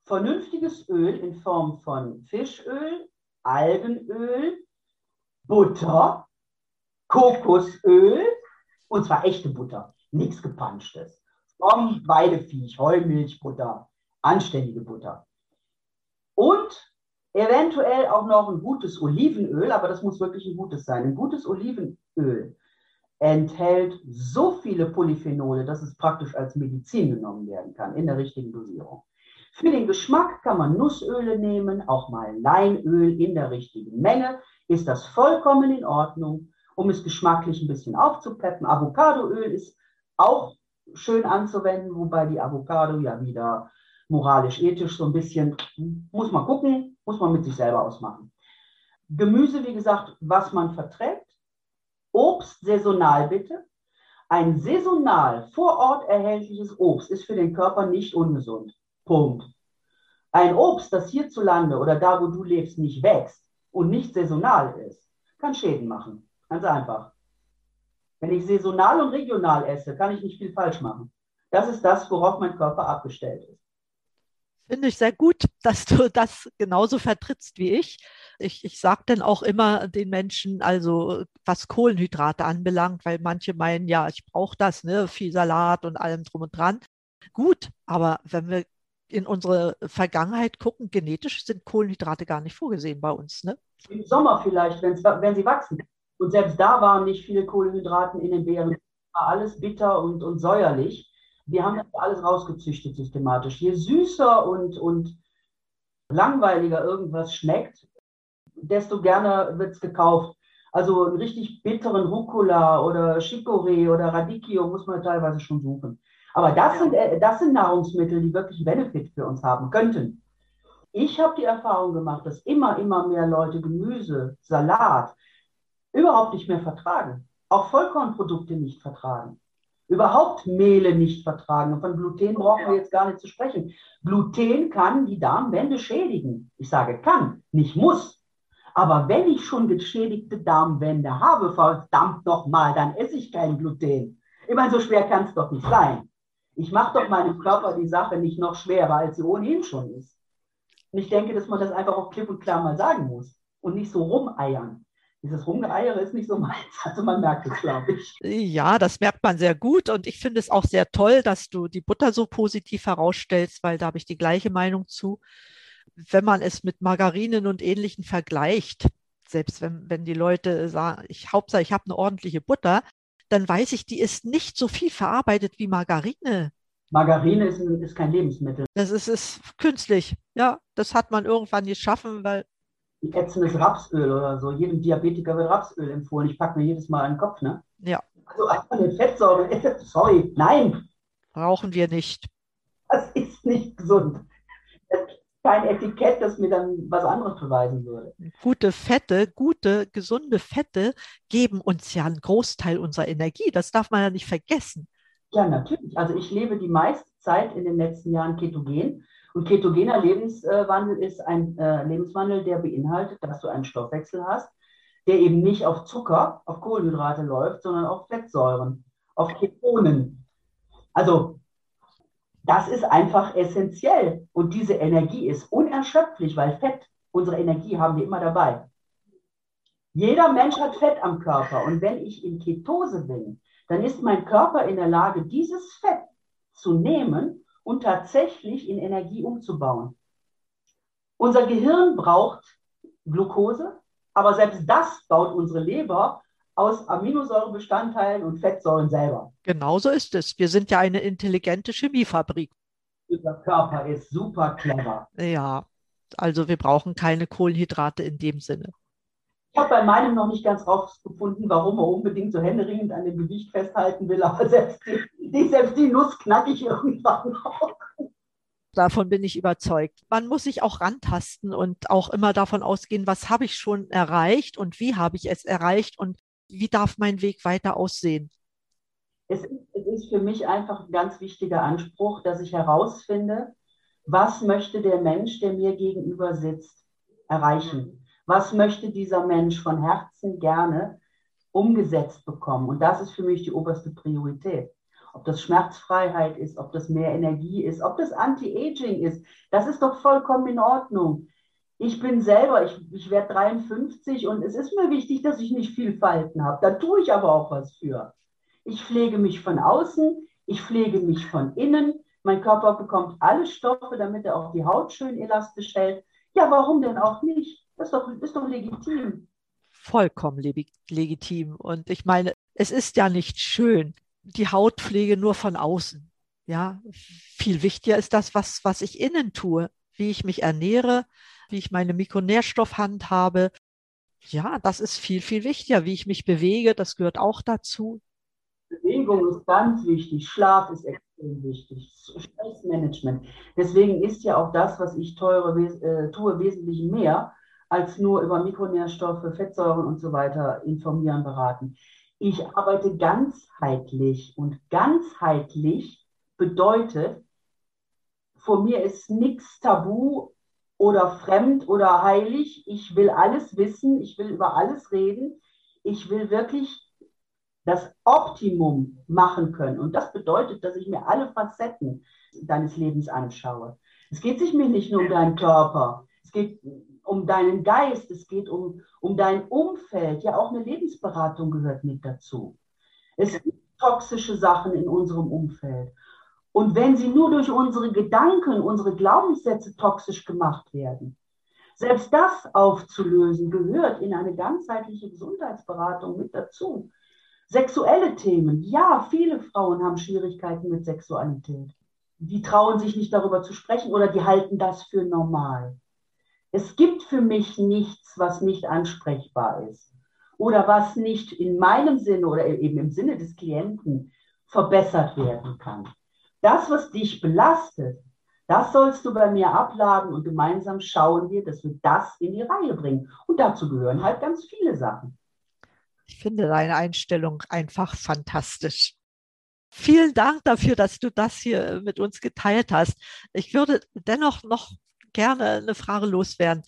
vernünftiges Öl in Form von Fischöl, Algenöl, Butter, Kokosöl und zwar echte Butter, nichts gepanschtes. Vom Weideviech, Heumilchbutter, anständige Butter. Und eventuell auch noch ein gutes Olivenöl, aber das muss wirklich ein gutes sein. Ein gutes Olivenöl enthält so viele Polyphenole, dass es praktisch als Medizin genommen werden kann, in der richtigen Dosierung. Für den Geschmack kann man Nussöle nehmen, auch mal Leinöl in der richtigen Menge. Ist das vollkommen in Ordnung, um es geschmacklich ein bisschen aufzupeppen. Avocadoöl ist auch schön anzuwenden, wobei die Avocado ja wieder moralisch, ethisch so ein bisschen, muss man gucken, muss man mit sich selber ausmachen. Gemüse, wie gesagt, was man verträgt. Obst saisonal bitte. Ein saisonal vor Ort erhältliches Obst ist für den Körper nicht ungesund. Punkt. Ein Obst, das hierzulande oder da, wo du lebst, nicht wächst und nicht saisonal ist, kann Schäden machen. Ganz einfach. Wenn ich saisonal und regional esse, kann ich nicht viel falsch machen. Das ist das, worauf mein Körper abgestellt ist. Finde ich sehr gut, dass du das genauso vertrittst wie ich. Ich, ich sage dann auch immer den Menschen, also was Kohlenhydrate anbelangt, weil manche meinen, ja, ich brauche das, ne, viel Salat und allem drum und dran. Gut, aber wenn wir in unsere Vergangenheit gucken, genetisch sind Kohlenhydrate gar nicht vorgesehen bei uns. Ne? Im Sommer vielleicht, wenn's, wenn sie wachsen. Und selbst da waren nicht viele Kohlenhydrate in den Beeren. Alles bitter und, und säuerlich. Wir haben das alles rausgezüchtet systematisch. Je süßer und, und langweiliger irgendwas schmeckt, desto gerne wird es gekauft. Also einen richtig bitteren Rucola oder Chicorée oder Radicchio muss man teilweise schon suchen. Aber das sind, das sind Nahrungsmittel, die wirklich Benefit für uns haben könnten. Ich habe die Erfahrung gemacht, dass immer, immer mehr Leute Gemüse, Salat überhaupt nicht mehr vertragen. Auch Vollkornprodukte nicht vertragen. Überhaupt Mehle nicht vertragen. Und von Gluten brauchen wir jetzt gar nicht zu sprechen. Gluten kann die Darmwände schädigen. Ich sage kann, nicht muss. Aber wenn ich schon geschädigte Darmwände habe, verdammt doch mal, dann esse ich kein Gluten. Ich meine, so schwer kann es doch nicht sein. Ich mache doch meinem Körper die Sache nicht noch schwerer, als sie ohnehin schon ist. Und ich denke, dass man das einfach auch klipp und klar mal sagen muss und nicht so rumeiern. Dieses Rumgeeiere ist nicht so meins, also man merkt es, glaube ich. Ja, das merkt man sehr gut und ich finde es auch sehr toll, dass du die Butter so positiv herausstellst, weil da habe ich die gleiche Meinung zu. Wenn man es mit Margarinen und Ähnlichen vergleicht, selbst wenn, wenn die Leute sagen, ich, Hauptsache ich habe eine ordentliche Butter, dann weiß ich, die ist nicht so viel verarbeitet wie Margarine. Margarine ist, ein, ist kein Lebensmittel. Das ist, ist künstlich, ja. Das hat man irgendwann geschaffen, weil... Ätzendes Rapsöl oder so. Jedem Diabetiker wird Rapsöl empfohlen. Ich packe mir jedes Mal einen Kopf, ne? Ja. Also einfach eine Fettsäure. Sorry, nein. Brauchen wir nicht. Das ist nicht gesund. Das ist kein Etikett, das mir dann was anderes beweisen würde. Gute Fette, gute, gesunde Fette geben uns ja einen Großteil unserer Energie. Das darf man ja nicht vergessen. Ja, natürlich. Also ich lebe die meiste Zeit in den letzten Jahren ketogen. Und ketogener Lebenswandel ist ein äh, Lebenswandel, der beinhaltet, dass du einen Stoffwechsel hast, der eben nicht auf Zucker, auf Kohlenhydrate läuft, sondern auf Fettsäuren, auf Ketonen. Also das ist einfach essentiell. Und diese Energie ist unerschöpflich, weil Fett, unsere Energie haben wir immer dabei. Jeder Mensch hat Fett am Körper. Und wenn ich in Ketose bin, dann ist mein Körper in der Lage, dieses Fett zu nehmen und tatsächlich in Energie umzubauen. Unser Gehirn braucht Glucose, aber selbst das baut unsere Leber aus Aminosäurebestandteilen und Fettsäuren selber. Genauso ist es. Wir sind ja eine intelligente Chemiefabrik. Unser Körper ist super clever. Ja, also wir brauchen keine Kohlenhydrate in dem Sinne. Ich habe bei meinem noch nicht ganz rausgefunden, warum er unbedingt so händeringend an dem Gewicht festhalten will, aber selbst die, selbst die Nuss knacke ich irgendwann auch. Davon bin ich überzeugt. Man muss sich auch rantasten und auch immer davon ausgehen, was habe ich schon erreicht und wie habe ich es erreicht und wie darf mein Weg weiter aussehen. Es ist, es ist für mich einfach ein ganz wichtiger Anspruch, dass ich herausfinde, was möchte der Mensch, der mir gegenüber sitzt, erreichen. Was möchte dieser Mensch von Herzen gerne umgesetzt bekommen? Und das ist für mich die oberste Priorität. Ob das Schmerzfreiheit ist, ob das mehr Energie ist, ob das Anti-Aging ist, das ist doch vollkommen in Ordnung. Ich bin selber, ich, ich werde dreiundfünfzig und es ist mir wichtig, dass ich nicht viel Falten habe. Da tue ich aber auch was für. Ich pflege mich von außen, ich pflege mich von innen. Mein Körper bekommt alle Stoffe, damit er auch die Haut schön elastisch hält. Ja, warum denn auch nicht? Das ist doch, ist doch legitim. Vollkommen le- legitim. Und ich meine, es ist ja nicht schön, die Hautpflege nur von außen. Ja, viel wichtiger ist das, was, was ich innen tue, wie ich mich ernähre, wie ich meine Mikronährstoffhand habe. Ja, das ist viel, viel wichtiger. Wie ich mich bewege, das gehört auch dazu. Bewegung ist ganz wichtig. Schlaf ist extrem wichtig. Stressmanagement. Deswegen ist ja auch das, was ich teure, äh, tue, wesentlich mehr als nur über Mikronährstoffe, Fettsäuren und so weiter informieren, beraten. Ich arbeite ganzheitlich und ganzheitlich bedeutet, vor mir ist nichts tabu oder fremd oder heilig. Ich will alles wissen, ich will über alles reden. Ich will wirklich das Optimum machen können. Und das bedeutet, dass ich mir alle Facetten deines Lebens anschaue. Es geht sich mir nicht nur um deinen Körper. Es geht um deinen Geist, es geht um, um dein Umfeld. Ja, auch eine Lebensberatung gehört mit dazu. Es gibt toxische Sachen in unserem Umfeld. Und wenn sie nur durch unsere Gedanken, unsere Glaubenssätze toxisch gemacht werden, selbst das aufzulösen, gehört in eine ganzheitliche Gesundheitsberatung mit dazu. Sexuelle Themen. Ja, viele Frauen haben Schwierigkeiten mit Sexualität. Die trauen sich nicht, darüber zu sprechen, oder die halten das für normal. Es gibt für mich nichts, was nicht ansprechbar ist oder was nicht in meinem Sinne oder eben im Sinne des Klienten verbessert werden kann. Das, was dich belastet, das sollst du bei mir abladen und gemeinsam schauen wir, dass wir das in die Reihe bringen. Und dazu gehören halt ganz viele Sachen. Ich finde deine Einstellung einfach fantastisch. Vielen Dank dafür, dass du das hier mit uns geteilt hast. Ich würde dennoch noch gerne eine Frage loswerden.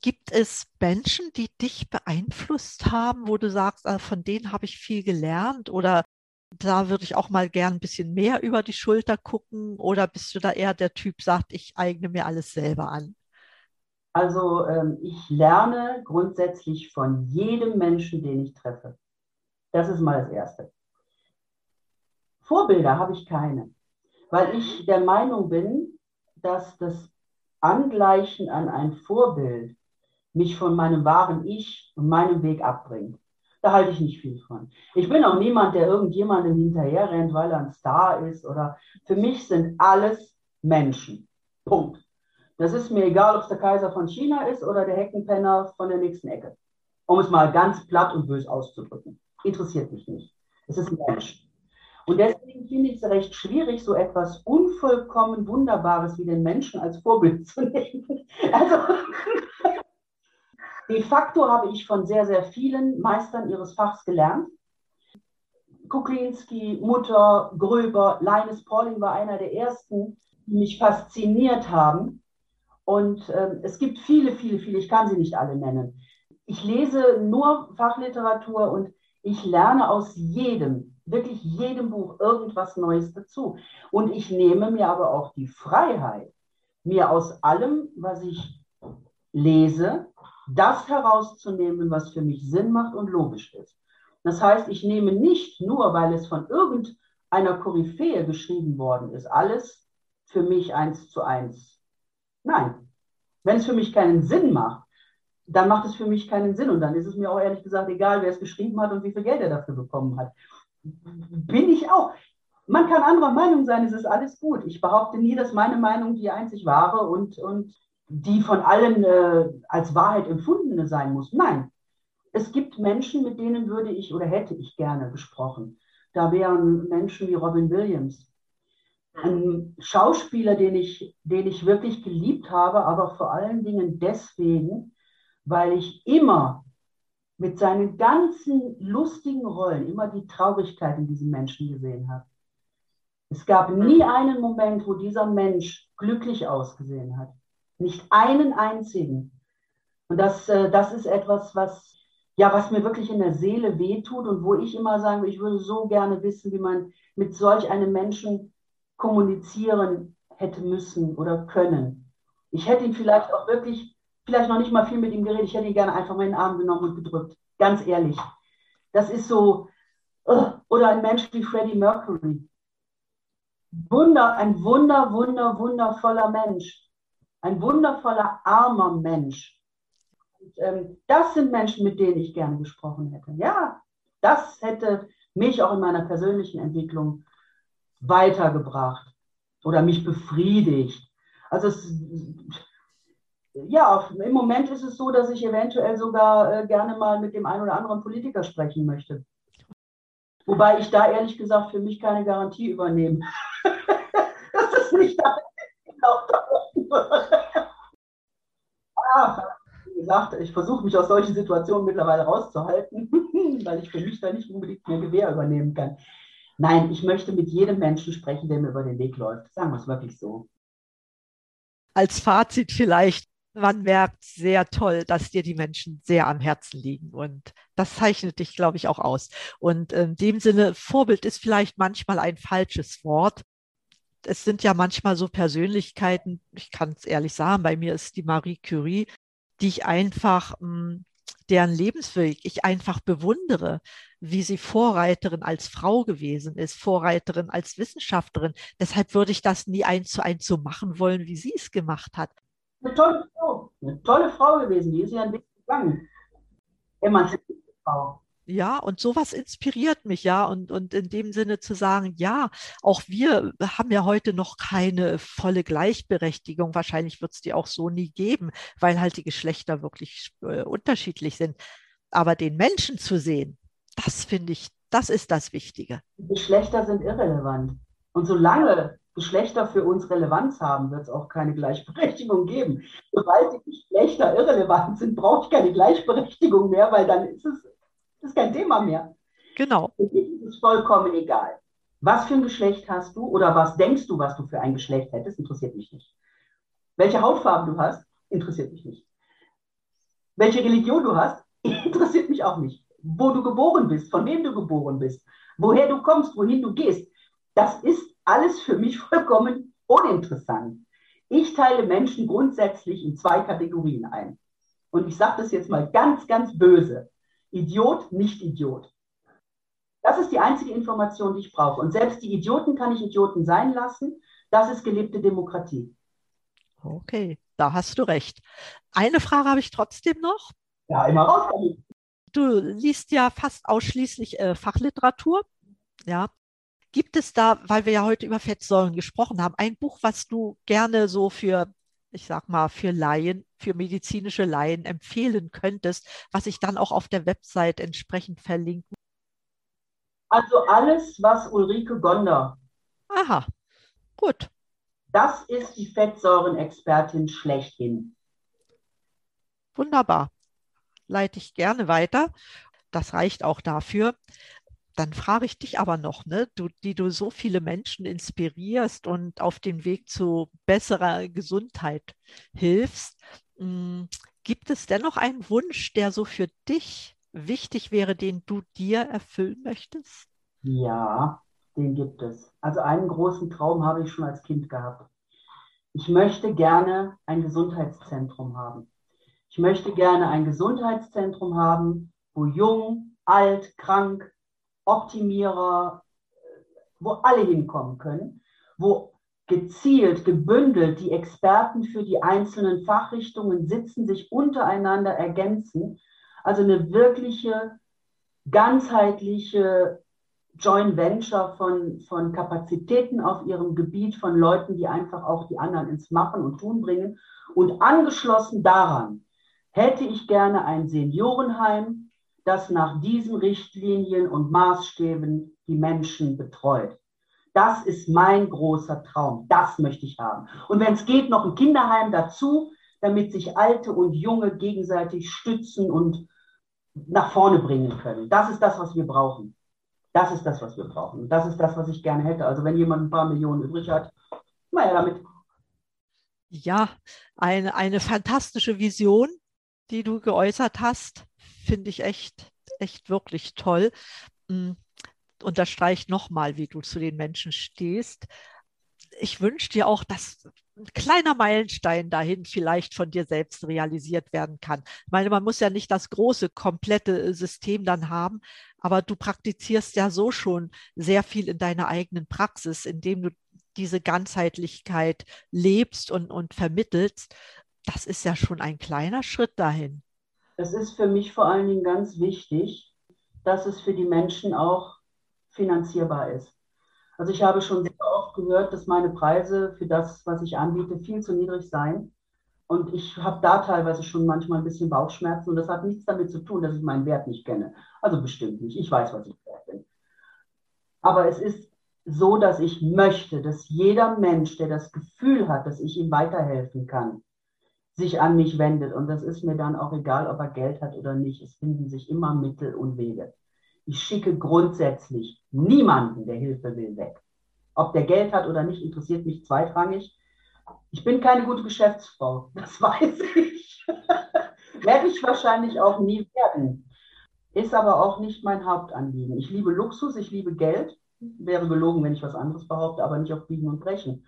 Gibt es Menschen, die dich beeinflusst haben, wo du sagst, von denen habe ich viel gelernt oder da würde ich auch mal gern ein bisschen mehr über die Schulter gucken, oder bist du da eher der Typ, sagt, ich eigne mir alles selber an? Also ich lerne grundsätzlich von jedem Menschen, den ich treffe. Das ist mal das Erste. Vorbilder habe ich keine, weil ich der Meinung bin, dass das Angleichen an ein Vorbild mich von meinem wahren Ich und meinem Weg abbringt. Da halte ich nicht viel von. Ich bin auch niemand, der irgendjemandem hinterher rennt, weil er ein Star ist. Oder für mich sind alles Menschen. Punkt. Das ist mir egal, ob es der Kaiser von China ist oder der Heckenpenner von der nächsten Ecke. Um es mal ganz platt und bös auszudrücken. Interessiert mich nicht. Es ist ein Mensch. Und deswegen finde ich es recht schwierig, so etwas unvollkommen Wunderbares wie den Menschen als Vorbild zu nehmen. Also, de facto habe ich von sehr, sehr vielen Meistern ihres Fachs gelernt. Kuklinski, Mutter, Gröber, Linus Pauling war einer der ersten, die mich fasziniert haben. Und äh, es gibt viele, viele, viele, ich kann sie nicht alle nennen. Ich lese nur Fachliteratur und ich lerne aus jedem, wirklich jedem Buch irgendwas Neues dazu. Und ich nehme mir aber auch die Freiheit, mir aus allem, was ich lese, das herauszunehmen, was für mich Sinn macht und logisch ist. Das heißt, ich nehme nicht nur, weil es von irgendeiner Koryphäe geschrieben worden ist, alles für mich eins zu eins. Nein, wenn es für mich keinen Sinn macht, dann macht es für mich keinen Sinn. Und dann ist es mir auch ehrlich gesagt egal, wer es geschrieben hat und wie viel Geld er dafür bekommen hat. Bin ich auch. Man kann anderer Meinung sein, es ist alles gut. Ich behaupte nie, dass meine Meinung die einzig wahre und, und die von allen äh, als Wahrheit empfundene sein muss. Nein, es gibt Menschen, mit denen würde ich oder hätte ich gerne gesprochen. Da wären Menschen wie Robin Williams. Ein Schauspieler, den ich, den ich wirklich geliebt habe, aber vor allen Dingen deswegen, weil ich immer mit seinen ganzen lustigen Rollen immer die Traurigkeit in diesem Menschen gesehen habe. Es gab nie einen Moment, wo dieser Mensch glücklich ausgesehen hat. Nicht einen einzigen. Und das, das ist etwas, was, ja, was mir wirklich in der Seele wehtut und wo ich immer sage, ich würde so gerne wissen, wie man mit solch einem Menschen kommunizieren hätte müssen oder können. Ich hätte ihn vielleicht auch wirklich... Vielleicht noch nicht mal viel mit ihm geredet. Ich hätte ihn gerne einfach mal in den Arm genommen und gedrückt. Ganz ehrlich. Das ist so. Oder ein Mensch wie Freddie Mercury. Wunder, ein wunder, wunder, wundervoller Mensch. Ein wundervoller, armer Mensch. Und, ähm, das sind Menschen, mit denen ich gerne gesprochen hätte. Ja, das hätte mich auch in meiner persönlichen Entwicklung weitergebracht. Oder mich befriedigt. Also es... Ja, im Moment ist es so, dass ich eventuell sogar äh, gerne mal mit dem einen oder anderen Politiker sprechen möchte. Wobei ich da ehrlich gesagt für mich keine Garantie übernehme. Dass das nicht da ja, wie gesagt, ich versuche mich aus solchen Situationen mittlerweile rauszuhalten, weil ich für mich da nicht unbedingt mehr Gewehr übernehmen kann. Nein, ich möchte mit jedem Menschen sprechen, der mir über den Weg läuft. Sagen wir es wirklich so. Als Fazit vielleicht. Man merkt sehr toll, dass dir die Menschen sehr am Herzen liegen und das zeichnet dich, glaube ich, auch aus. Und in dem Sinne, Vorbild ist vielleicht manchmal ein falsches Wort. Es sind ja manchmal so Persönlichkeiten, ich kann es ehrlich sagen, bei mir ist die Marie Curie, die ich einfach, deren Lebensweg ich einfach bewundere, wie sie Vorreiterin als Frau gewesen ist, Vorreiterin als Wissenschaftlerin. Deshalb würde ich das nie eins zu eins so machen wollen, wie sie es gemacht hat. Eine tolle Frau, eine tolle Frau gewesen, die ist ja ein bisschen gegangen. Emanzipierte Frau. Ja, und sowas inspiriert mich, ja, und, und in dem Sinne zu sagen, ja, auch wir haben ja heute noch keine volle Gleichberechtigung, wahrscheinlich wird es die auch so nie geben, weil halt die Geschlechter wirklich äh, unterschiedlich sind, aber den Menschen zu sehen, das finde ich, das ist das Wichtige. Die Geschlechter sind irrelevant und solange Geschlechter für uns Relevanz haben, wird es auch keine Gleichberechtigung geben. Sobald die Geschlechter irrelevant sind, brauche ich keine Gleichberechtigung mehr, weil dann ist es ist kein Thema mehr. Genau. Für dich ist es vollkommen egal. Was für ein Geschlecht hast du oder was denkst du, was du für ein Geschlecht hättest, interessiert mich nicht. Welche Hautfarbe du hast, interessiert mich nicht. Welche Religion du hast, interessiert mich auch nicht. Wo du geboren bist, von wem du geboren bist, woher du kommst, wohin du gehst, das ist alles für mich vollkommen uninteressant. Ich teile Menschen grundsätzlich in zwei Kategorien ein. Und ich sage das jetzt mal ganz, ganz böse. Idiot, nicht Idiot. Das ist die einzige Information, die ich brauche. Und selbst die Idioten kann ich Idioten sein lassen. Das ist gelebte Demokratie. Okay, da hast du recht. Eine Frage habe ich trotzdem noch. Ja, immer raus damit. Du liest ja fast ausschließlich äh, Fachliteratur. Ja. Gibt es da, weil wir ja heute über Fettsäuren gesprochen haben, ein Buch, was du gerne so für, ich sag mal, für Laien, für medizinische Laien empfehlen könntest, was ich dann auch auf der Website entsprechend verlinken? Also alles, was Ulrike Gonder. Aha, gut. Das ist die Fettsäurenexpertin schlechthin. Wunderbar. Leite ich gerne weiter. Das reicht auch dafür. Dann frage ich dich aber noch, ne, du, die du so viele Menschen inspirierst und auf dem Weg zu besserer Gesundheit hilfst, mh, gibt es dennoch einen Wunsch, der so für dich wichtig wäre, den du dir erfüllen möchtest? Ja, den gibt es. Also einen großen Traum habe ich schon als Kind gehabt. Ich möchte gerne ein Gesundheitszentrum haben. Ich möchte gerne ein Gesundheitszentrum haben, wo jung, alt, krank, Optimierer, wo alle hinkommen können, wo gezielt, gebündelt die Experten für die einzelnen Fachrichtungen sitzen, sich untereinander ergänzen. Also eine wirkliche, ganzheitliche Joint Venture von, von Kapazitäten auf ihrem Gebiet, von Leuten, die einfach auch die anderen ins Machen und Tun bringen. Und angeschlossen daran hätte ich gerne ein Seniorenheim, das nach diesen Richtlinien und Maßstäben die Menschen betreut. Das ist mein großer Traum. Das möchte ich haben. Und wenn es geht, noch ein Kinderheim dazu, damit sich Alte und Junge gegenseitig stützen und nach vorne bringen können. Das ist das, was wir brauchen. Das ist das, was wir brauchen. Und das ist das, was ich gerne hätte. Also wenn jemand ein paar Millionen übrig hat, naja, damit. Ja, eine, eine fantastische Vision, die du geäußert hast. Finde ich echt, echt wirklich toll. Unterstreicht nochmal, wie du zu den Menschen stehst. Ich wünsche dir auch, dass ein kleiner Meilenstein dahin vielleicht von dir selbst realisiert werden kann. Ich meine, man muss ja nicht das große, komplette System dann haben, aber du praktizierst ja so schon sehr viel in deiner eigenen Praxis, indem du diese Ganzheitlichkeit lebst und, und vermittelst. Das ist ja schon ein kleiner Schritt dahin. Es ist für mich vor allen Dingen ganz wichtig, dass es für die Menschen auch finanzierbar ist. Also ich habe schon sehr oft gehört, dass meine Preise für das, was ich anbiete, viel zu niedrig seien. Und ich habe da teilweise schon manchmal ein bisschen Bauchschmerzen. Und das hat nichts damit zu tun, dass ich meinen Wert nicht kenne. Also bestimmt nicht. Ich weiß, was ich wert bin. Aber es ist so, dass ich möchte, dass jeder Mensch, der das Gefühl hat, dass ich ihm weiterhelfen kann, sich an mich wendet. Und das ist mir dann auch egal, ob er Geld hat oder nicht. Es finden sich immer Mittel und Wege. Ich schicke grundsätzlich niemanden, der Hilfe will, weg. Ob der Geld hat oder nicht, interessiert mich zweitrangig. Ich bin keine gute Geschäftsfrau, das weiß ich. Werde ich wahrscheinlich auch nie werden. Ist aber auch nicht mein Hauptanliegen. Ich liebe Luxus, ich liebe Geld. Wäre gelogen, wenn ich was anderes behaupte, aber nicht auf Biegen und Brechen.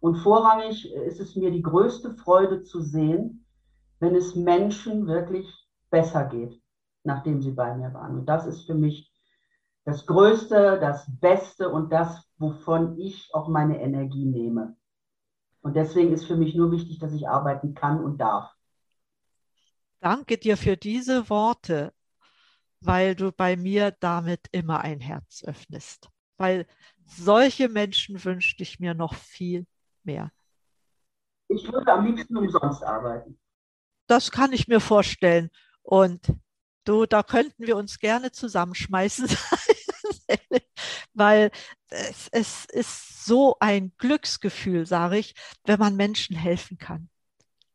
Und vorrangig ist es mir die größte Freude zu sehen, wenn es Menschen wirklich besser geht, nachdem sie bei mir waren. Und das ist für mich das Größte, das Beste und das, wovon ich auch meine Energie nehme. Und deswegen ist für mich nur wichtig, dass ich arbeiten kann und darf. Danke dir für diese Worte. weil du bei mir damit immer ein Herz öffnest. Weil solche Menschen wünschte ich mir noch viel mehr. Ich würde am liebsten umsonst arbeiten. Das kann ich mir vorstellen. Und du, da könnten wir uns gerne zusammenschmeißen, weil es, es ist so ein Glücksgefühl, sage ich, wenn man Menschen helfen kann.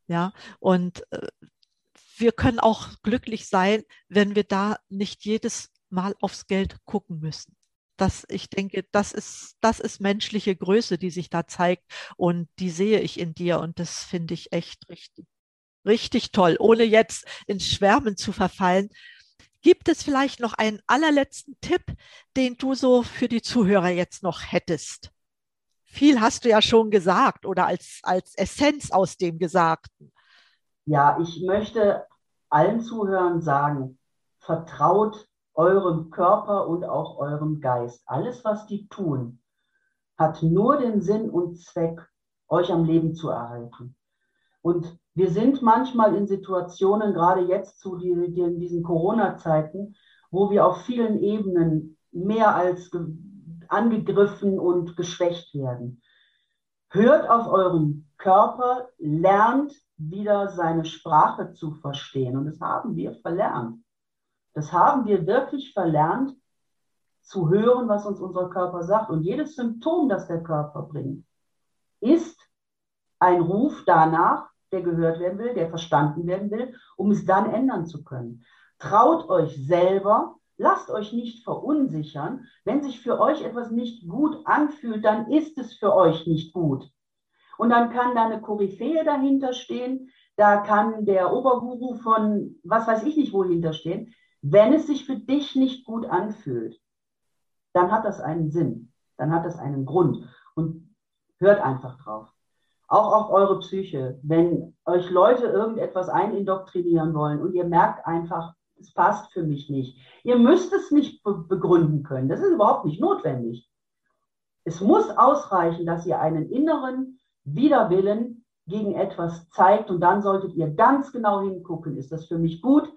Ja, und äh, wir können auch glücklich sein, wenn wir da nicht jedes Mal aufs Geld gucken müssen. Das, ich denke, das ist, das ist menschliche Größe, die sich da zeigt, und die sehe ich in dir, und das finde ich echt richtig, richtig toll. Ohne jetzt ins Schwärmen zu verfallen, gibt es vielleicht noch einen allerletzten Tipp, den du so für die Zuhörer jetzt noch hättest? Viel hast du ja schon gesagt oder als, als Essenz aus dem Gesagten. Ja, ich möchte allen Zuhörern sagen, vertraut eurem Körper und auch eurem Geist. Alles, was die tun, hat nur den Sinn und Zweck, euch am Leben zu erhalten. Und wir sind manchmal in Situationen, gerade jetzt zu diesen Corona-Zeiten, wo wir auf vielen Ebenen mehr als angegriffen und geschwächt werden. Hört auf euren Körper, lernt wieder seine Sprache zu verstehen. Und das haben wir verlernt. Das haben wir wirklich verlernt, zu hören, was uns unser Körper sagt. Und jedes Symptom, das der Körper bringt, ist ein Ruf danach, der gehört werden will, der verstanden werden will, um es dann ändern zu können. Traut euch selber, lasst euch nicht verunsichern. Wenn sich für euch etwas nicht gut anfühlt, dann ist es für euch nicht gut. Und dann kann da eine Koryphäe dahinter stehen, da kann der Oberguru von was weiß ich nicht wo hinterstehen. Wenn es sich für dich nicht gut anfühlt, dann hat das einen Sinn, dann hat das einen Grund, und hört einfach drauf. Auch auf eure Psyche, wenn euch Leute irgendetwas einindoktrinieren wollen und ihr merkt einfach, es passt für mich nicht. Ihr müsst es nicht be- begründen können, das ist überhaupt nicht notwendig. Es muss ausreichen, dass ihr einen inneren Widerwillen gegen etwas zeigt, und dann solltet ihr ganz genau hingucken, ist das für mich gut?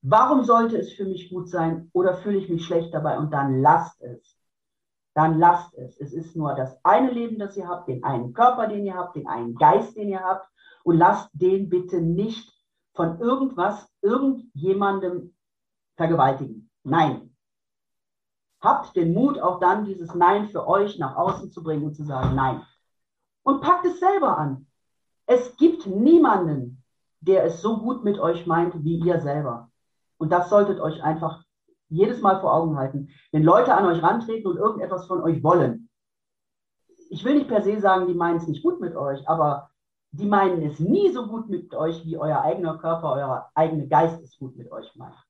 Warum sollte es für mich gut sein, oder fühle ich mich schlecht dabei? Und dann lasst es. Dann lasst es. Es ist nur das eine Leben, das ihr habt, den einen Körper, den ihr habt, den einen Geist, den ihr habt. Und lasst den bitte nicht von irgendwas, irgendjemandem vergewaltigen. Nein. Habt den Mut, auch dann dieses Nein für euch nach außen zu bringen und zu sagen Nein. Und packt es selber an. Es gibt niemanden, der es so gut mit euch meint wie ihr selber. Und das solltet euch einfach jedes Mal vor Augen halten. Wenn Leute an euch rantreten und irgendetwas von euch wollen, ich will nicht per se sagen, die meinen es nicht gut mit euch, aber die meinen es nie so gut mit euch, wie euer eigener Körper, euer eigener Geist es gut mit euch macht.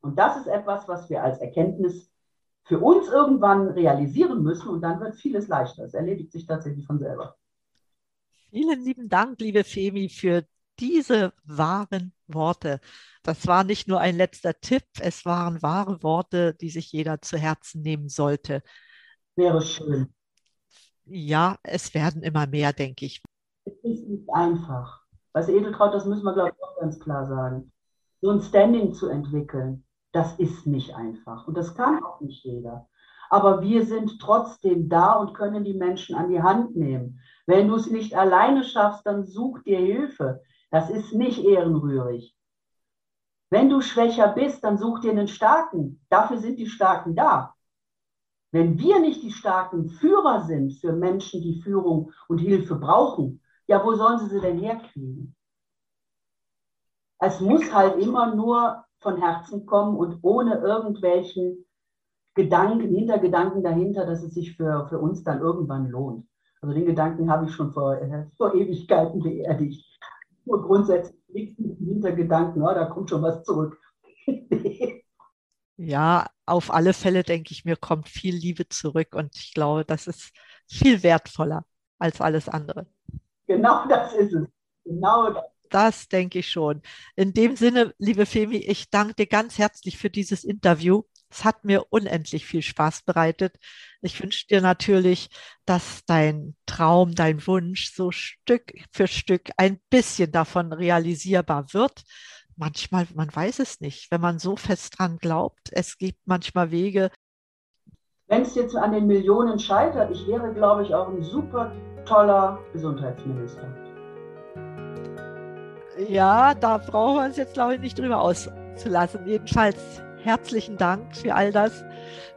Und das ist etwas, was wir als Erkenntnis für uns irgendwann realisieren müssen, und dann wird vieles leichter. Es erledigt sich tatsächlich von selber. Vielen lieben Dank, liebe Femi, für diese wahren Worte. Das war nicht nur ein letzter Tipp, es waren wahre Worte, die sich jeder zu Herzen nehmen sollte. Wäre schön. Ja, es werden immer mehr, denke ich. Es ist nicht einfach. Was Edeltraut, das müssen wir, glaube ich, auch ganz klar sagen. So ein Standing zu entwickeln, das ist nicht einfach. Und das kann auch nicht jeder. Aber wir sind trotzdem da und können die Menschen an die Hand nehmen. Wenn du es nicht alleine schaffst, dann such dir Hilfe. Das ist nicht ehrenrührig. Wenn du schwächer bist, dann such dir einen Starken. Dafür sind die Starken da. Wenn wir nicht die starken Führer sind für Menschen, die Führung und Hilfe brauchen, ja, wo sollen sie sie denn herkriegen? Es muss halt immer nur von Herzen kommen und ohne irgendwelchen Gedanken, Hintergedanken dahinter, dass es sich für, für uns dann irgendwann lohnt. Also den Gedanken habe ich schon vor, äh, vor Ewigkeiten beerdigt. Nur grundsätzlich nichts mit dem Hintergedanken, oh, da kommt schon was zurück. Ja, auf alle Fälle denke ich mir, kommt viel Liebe zurück, und ich glaube, das ist viel wertvoller als alles andere. Genau das ist es. Genau das. Das denke ich schon. In dem Sinne, liebe Femi, ich danke dir ganz herzlich für dieses Interview. Es hat mir unendlich viel Spaß bereitet. Ich wünsche dir natürlich, dass dein Traum, dein Wunsch so Stück für Stück ein bisschen davon realisierbar wird, manchmal, man weiß es nicht, wenn man so fest dran glaubt, es gibt manchmal Wege. Wenn es jetzt an den Millionen scheitert, ich wäre, glaube ich, auch ein super toller Gesundheitsminister. Ja, da brauchen wir uns jetzt, glaube ich, nicht drüber auszulassen. Jedenfalls herzlichen Dank für all das,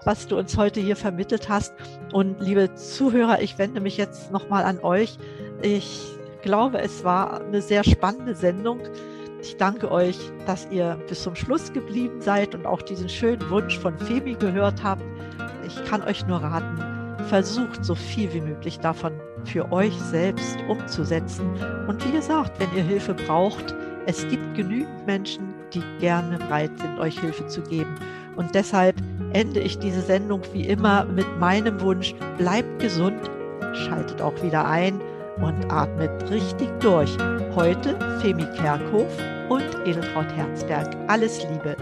was du uns heute hier vermittelt hast. Und liebe Zuhörer, ich wende mich jetzt nochmal an euch. Ich glaube, es war eine sehr spannende Sendung. Ich danke euch, dass ihr bis zum Schluss geblieben seid und auch diesen schönen Wunsch von Femi gehört habt. Ich kann euch nur raten, versucht so viel wie möglich davon für euch selbst umzusetzen. Und wie gesagt, wenn ihr Hilfe braucht, es gibt genügend Menschen, die gerne bereit sind, euch Hilfe zu geben. Und deshalb ende ich diese Sendung wie immer mit meinem Wunsch, bleibt gesund, schaltet auch wieder ein und atmet richtig durch. Heute Femi Kerkhof und Edeltraut Herzberg. Alles Liebe.